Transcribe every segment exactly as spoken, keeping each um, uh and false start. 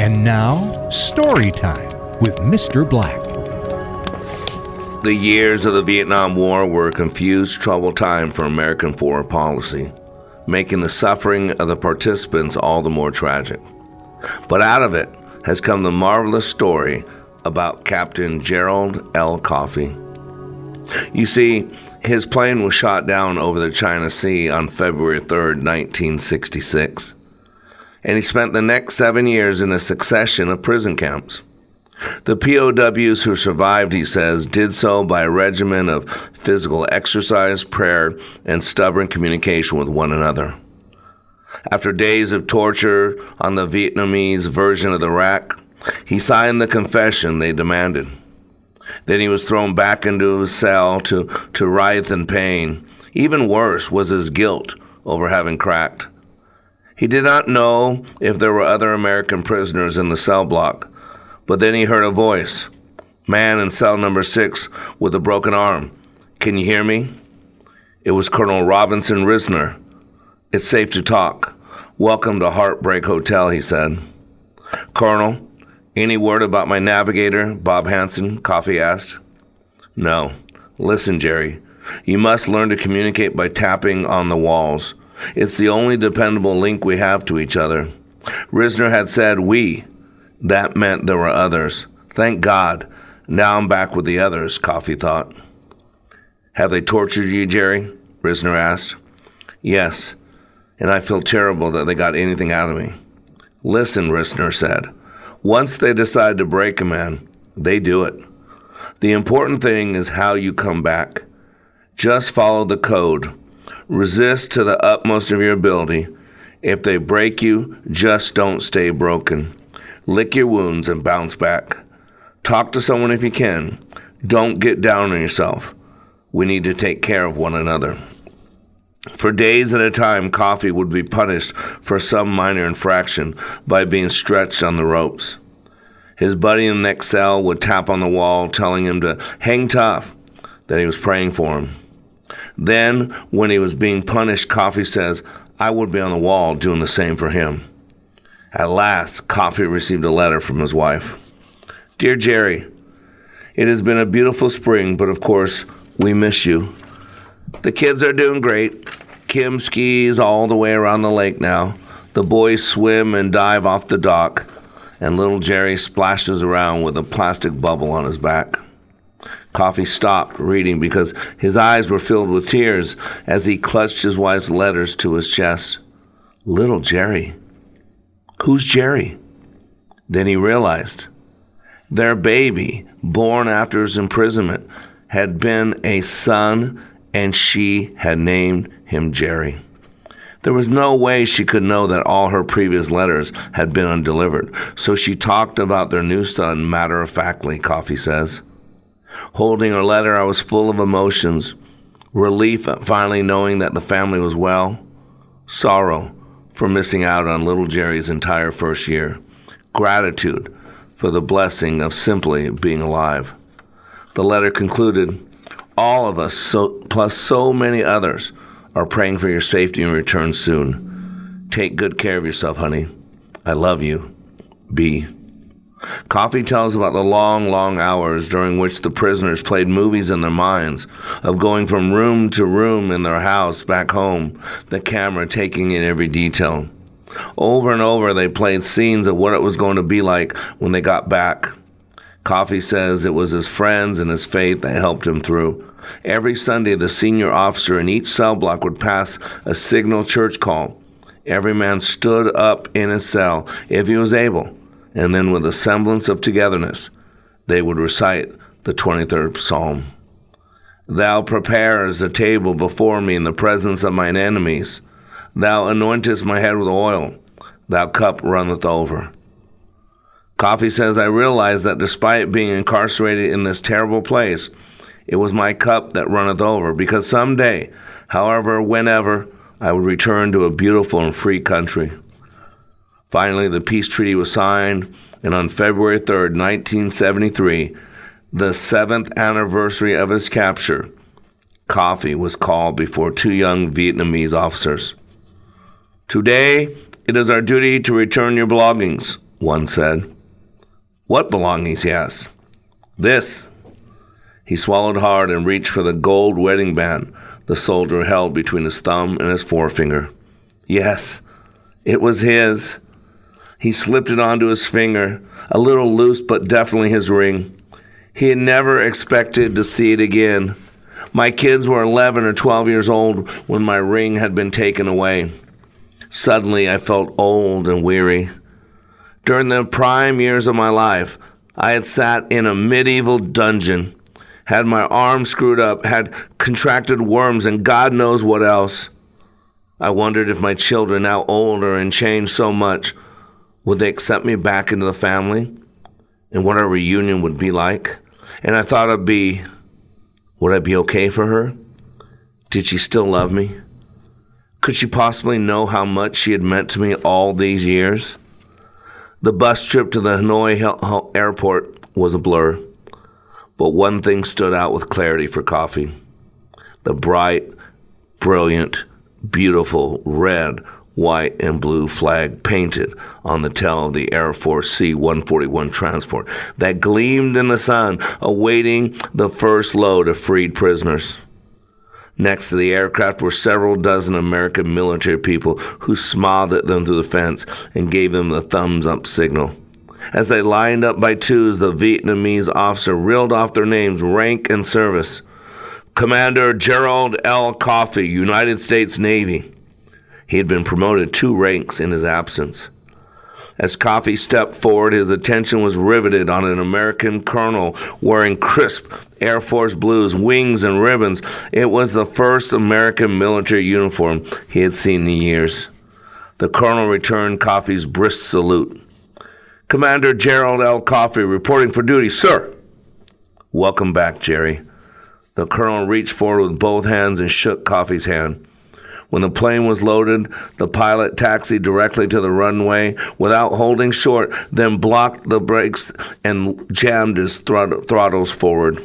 And now, story time with Mister Black. The years of the Vietnam War were a confused, troubled time for American foreign policy, making the suffering of the participants all the more tragic. But out of it has come the marvelous story about Captain Gerald L. Coffee. You see, his plane was shot down over the China Sea on February third, nineteen sixty-six. And he spent the next seven years in a succession of prison camps. The P O Ws who survived, he says, did so by a regimen of physical exercise, prayer, and stubborn communication with one another. After days of torture on the Vietnamese version of the rack, he signed the confession they demanded. Then he was thrown back into his cell to, to writhe in pain. Even worse was his guilt over having cracked. He did not know if there were other American prisoners in the cell block, but then he heard a voice. Man in cell number six with a broken arm. Can you hear me? It was Colonel Robinson Risner. It's safe to talk. Welcome to Heartbreak Hotel, he said. Colonel, any word about my navigator, Bob Hansen? Coffee asked. No. Listen, Jerry, you must learn to communicate by tapping on the walls. It's the only dependable link we have to each other. Risner had said we. That meant there were others. Thank God. Now I'm back with the others, Coffee thought. Have they tortured you, Jerry? Risner asked. Yes, and I feel terrible that they got anything out of me. Listen, Risner said. Once they decide to break a man, they do it. The important thing is how you come back. Just follow the code. Resist to the utmost of your ability. If they break you, just don't stay broken. Lick your wounds and bounce back. Talk to someone if you can. Don't get down on yourself. We need to take care of one another. For days at a time, Coffee would be punished for some minor infraction by being stretched on the ropes. His buddy in the next cell would tap on the wall, telling him to hang tough, that he was praying for him. Then, when he was being punished, Coffee says, I would be on the wall doing the same for him. At last, Coffee received a letter from his wife. Dear Jerry, it has been a beautiful spring, but of course, we miss you. The kids are doing great. Kim skis all the way around the lake now. The boys swim and dive off the dock, and little Jerry splashes around with a plastic bubble on his back. Coffee stopped reading because his eyes were filled with tears as he clutched his wife's letters to his chest. Little Jerry. Who's Jerry? Then he realized their baby, born after his imprisonment, had been a son, and she had named him Jerry. There was no way she could know that all her previous letters had been undelivered, so she talked about their new son matter-of-factly, Coffee says. Holding her letter, I was full of emotions. Relief at finally knowing that the family was well. Sorrow for missing out on little Jerry's entire first year. Gratitude for the blessing of simply being alive. The letter concluded, all of us, so, plus so many others, are praying for your safety and return soon. Take good care of yourself, honey. I love you. B. Coffee tells about the long, long hours during which the prisoners played movies in their minds, of going from room to room in their house back home, the camera taking in every detail. Over and over, they played scenes of what it was going to be like when they got back. Coffee says it was his friends and his faith that helped him through. Every Sunday, the senior officer in each cell block would pass a signal church call. Every man stood up in his cell, if he was able, and then with a semblance of togetherness, they would recite the twenty-third Psalm. Thou preparest a table before me in the presence of mine enemies. Thou anointest my head with oil. Thou cup runneth over. Coffee says, I realized that despite being incarcerated in this terrible place, it was my cup that runneth over, because someday, however, whenever, I would return to a beautiful and free country. Finally, the peace treaty was signed, and on February third, nineteen seventy-three, the seventh anniversary of his capture, Coffee was called before two young Vietnamese officers. Today, it is our duty to return your belongings, one said. What belongings, he asked. This. He swallowed hard and reached for the gold wedding band the soldier held between his thumb and his forefinger. Yes, it was his. He slipped it onto his finger, a little loose but definitely his ring. He had never expected to see it again. My kids were eleven or twelve years old when my ring had been taken away. Suddenly, I felt old and weary. During the prime years of my life, I had sat in a medieval dungeon, had my arms screwed up, had contracted worms, and God knows what else. I wondered if my children, now older and changed so much, would they accept me back into the family, and what our reunion would be like. And I thought I'd be... Would I be okay for her? Did she still love me? Could she possibly know how much she had meant to me all these years? The bus trip to the Hanoi Airport was a blur, but one thing stood out with clarity for Coffee. The bright, brilliant, beautiful red, white, and blue flag painted on the tail of the Air Force C one forty-one transport that gleamed in the sun, awaiting the first load of freed prisoners. Next to the aircraft were several dozen American military people who smiled at them through the fence and gave them the thumbs-up signal. As they lined up by twos, the Vietnamese officer reeled off their names, rank, and service. Commander Gerald L. Coffee, United States Navy. He had been promoted two ranks in his absence. As Coffee stepped forward, his attention was riveted on an American colonel wearing crisp Air Force blues, wings, and ribbons. It was the first American military uniform he had seen in years. The colonel returned Coffee's brisk salute. Commander Gerald L. Coffee reporting for duty, sir. Welcome back, Jerry. The colonel reached forward with both hands and shook Coffee's hand. When the plane was loaded, the pilot taxied directly to the runway without holding short, then blocked the brakes and jammed his thrott- throttles forward.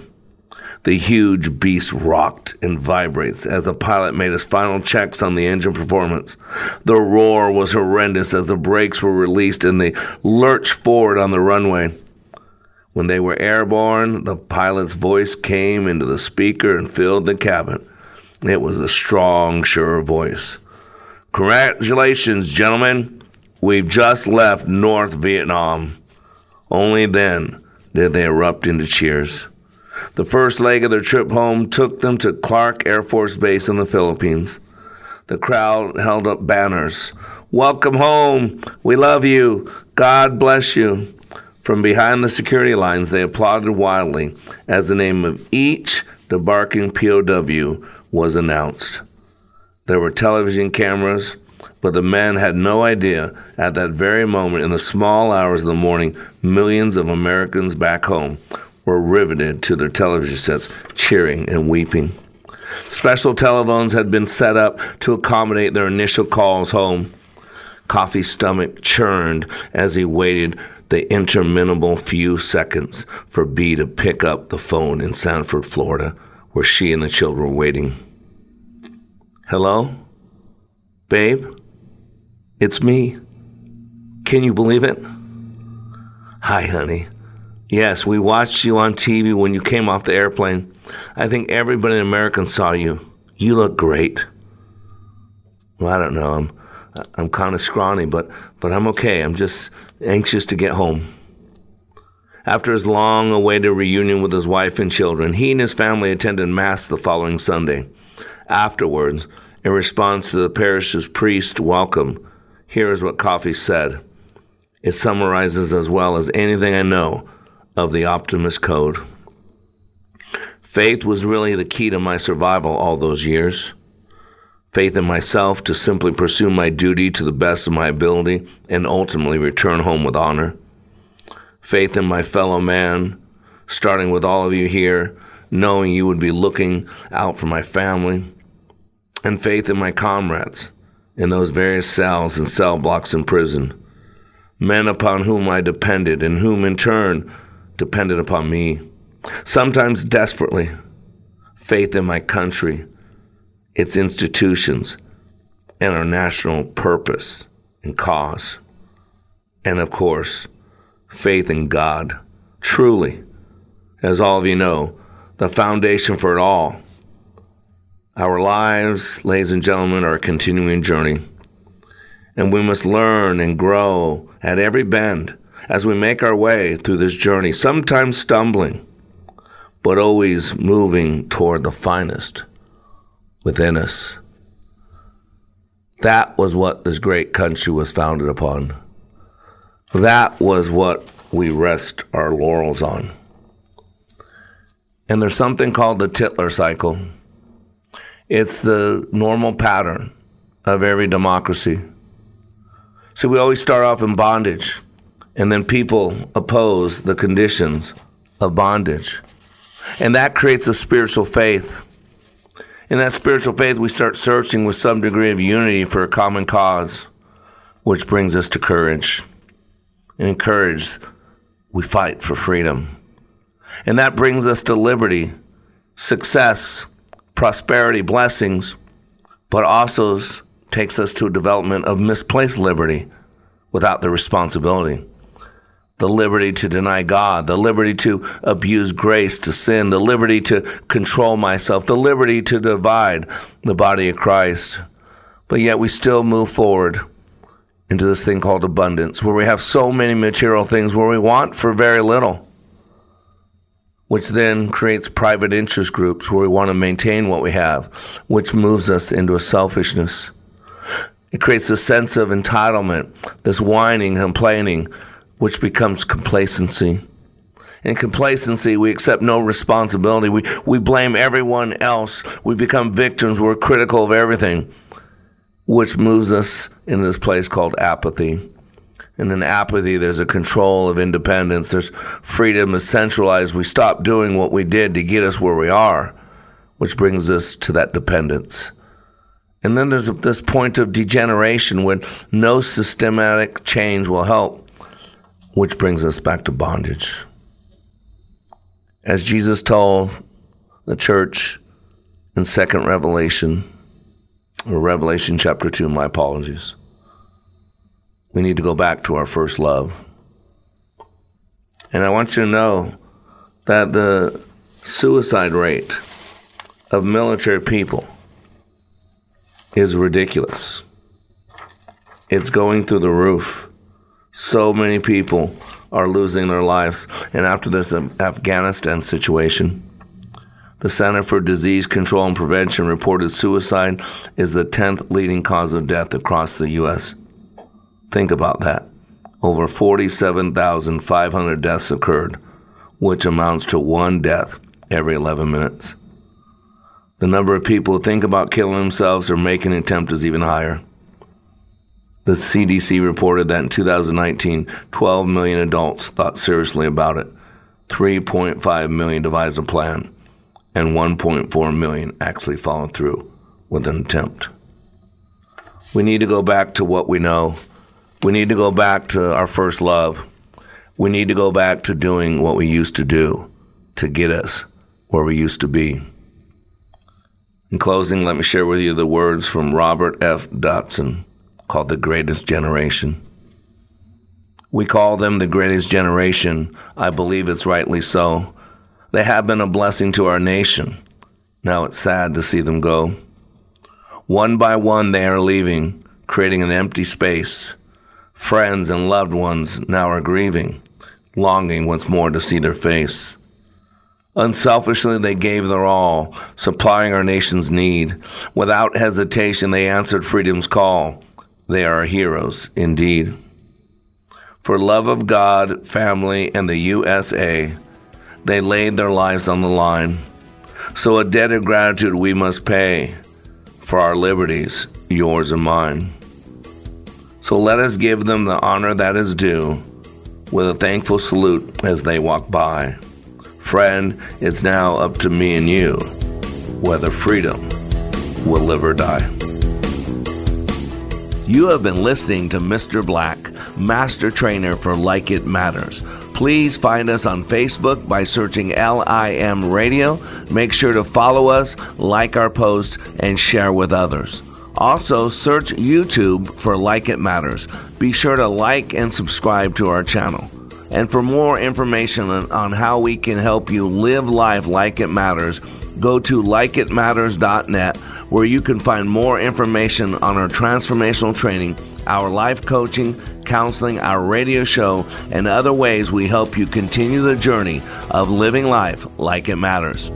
The huge beast rocked and vibrates as the pilot made his final checks on the engine performance. The roar was horrendous as the brakes were released and they lurched forward on the runway. When they were airborne, the pilot's voice came into the speaker and filled the cabin. It was a strong, sure voice. Congratulations, gentlemen. We've just left North Vietnam. Only then did they erupt into cheers. The first leg of their trip home took them to Clark Air Force Base in the Philippines. The crowd held up banners. Welcome home. We love you. God bless you. From behind the security lines, they applauded wildly as the name of each debarking P O W was announced. There were television cameras, but the men had no idea at that very moment in the small hours of the morning, millions of Americans back home were riveted to their television sets, cheering and weeping. Special telephones had been set up to accommodate their initial calls home. Coffee's stomach churned as he waited the interminable few seconds for B to pick up the phone in Sanford, Florida, where she and the children were waiting. Hello? Babe? It's me. Can you believe it? Hi, honey. Yes, we watched you on T V when you came off the airplane. I think everybody in America saw you. You look great. Well, I don't know. I'm I'm kind of scrawny, but, but I'm okay. I'm just anxious to get home. After his long-awaited reunion with his wife and children, he and his family attended Mass the following Sunday. Afterwards, in response to the parish's priest's welcome, here is what Coffee said. It summarizes as well as anything I know of the Optimist Code. Faith was really the key to my survival all those years. Faith in myself to simply pursue my duty to the best of my ability and ultimately return home with honor. Faith in my fellow man, starting with all of you here, knowing you would be looking out for my family, and faith in my comrades in those various cells and cell blocks in prison, men upon whom I depended and whom in turn depended upon me, sometimes desperately. Faith in my country, its institutions, and our national purpose and cause. and of course, faith in God. Truly, as all of you know, the foundation for it all. Our lives, ladies and gentlemen, are a continuing journey, and we must learn and grow at every bend as we make our way through this journey, sometimes stumbling, but always moving toward the finest within us. That was what this great country was founded upon. That was what we rest our laurels on. And there's something called the Tytler Cycle. It's the normal pattern of every democracy. So we always start off in bondage, and then people oppose the conditions of bondage. And that creates a spiritual faith. In that spiritual faith, we start searching with some degree of unity for a common cause, which brings us to courage. And in courage, we fight for freedom. And that brings us to liberty, success, prosperity, blessings, but also takes us to a development of misplaced liberty without the responsibility. The liberty to deny God, the liberty to abuse grace, to sin, the liberty to control myself, the liberty to divide the body of Christ. But yet we still move forward into this thing called abundance, where we have so many material things where we want for very little, which then creates private interest groups where we want to maintain what we have, which moves us into a selfishness. It creates a sense of entitlement, this whining, complaining, which becomes complacency. In complacency, we accept no responsibility. We, we blame everyone else. We become victims. We're critical of everything, which moves us into this place called apathy. And in apathy, there's a control of independence. There's freedom is centralized. We stop doing what we did to get us where we are, which brings us to that dependence. And then there's this point of degeneration when no systematic change will help, which brings us back to bondage. As Jesus told the church in Second Revelation, or Revelation chapter two, my apologies, we need to go back to our first love. And I want you to know that the suicide rate of military people is ridiculous. It's going through the roof. So many people are losing their lives. And after this Afghanistan situation, the Center for Disease Control and Prevention reported suicide is the tenth leading cause of death across the U S Think about that. Over forty-seven thousand five hundred deaths occurred, which amounts to one death every eleven minutes. The number of people who think about killing themselves or making an attempt is even higher. The C D C reported that in two thousand nineteen, twelve million adults thought seriously about it. three point five million devised a plan, and one point four million actually followed through with an attempt. We need to go back to what we know. We need to go back to our first love. We need to go back to doing what we used to do to get us where we used to be. In closing, let me share with you the words from Robert F. Dotson called The Greatest Generation. We call them the greatest generation. I believe it's rightly so. They have been a blessing to our nation. Now it's sad to see them go. One by one they are leaving, creating an empty space. Friends and loved ones now are grieving, longing once more to see their face. Unselfishly, they gave their all, supplying our nation's need. Without hesitation, they answered freedom's call. They are heroes indeed. For love of God, family, and the U S A, they laid their lives on the line. So a debt of gratitude we must pay for our liberties, yours and mine. So let us give them the honor that is due with a thankful salute as they walk by. Friend, it's now up to me and you whether freedom will live or die. You have been listening to Mister Black, Master Trainer for Like It Matters. Please find us on Facebook by searching L I M Radio. Make sure to follow us, like our posts, and share with others. Also, search YouTube for Like It Matters. Be sure to like and subscribe to our channel. And for more information on how we can help you live life like it matters, go to like it matters dot net, where you can find more information on our transformational training, our life coaching, counseling, our radio show, and other ways we help you continue the journey of living life like it matters.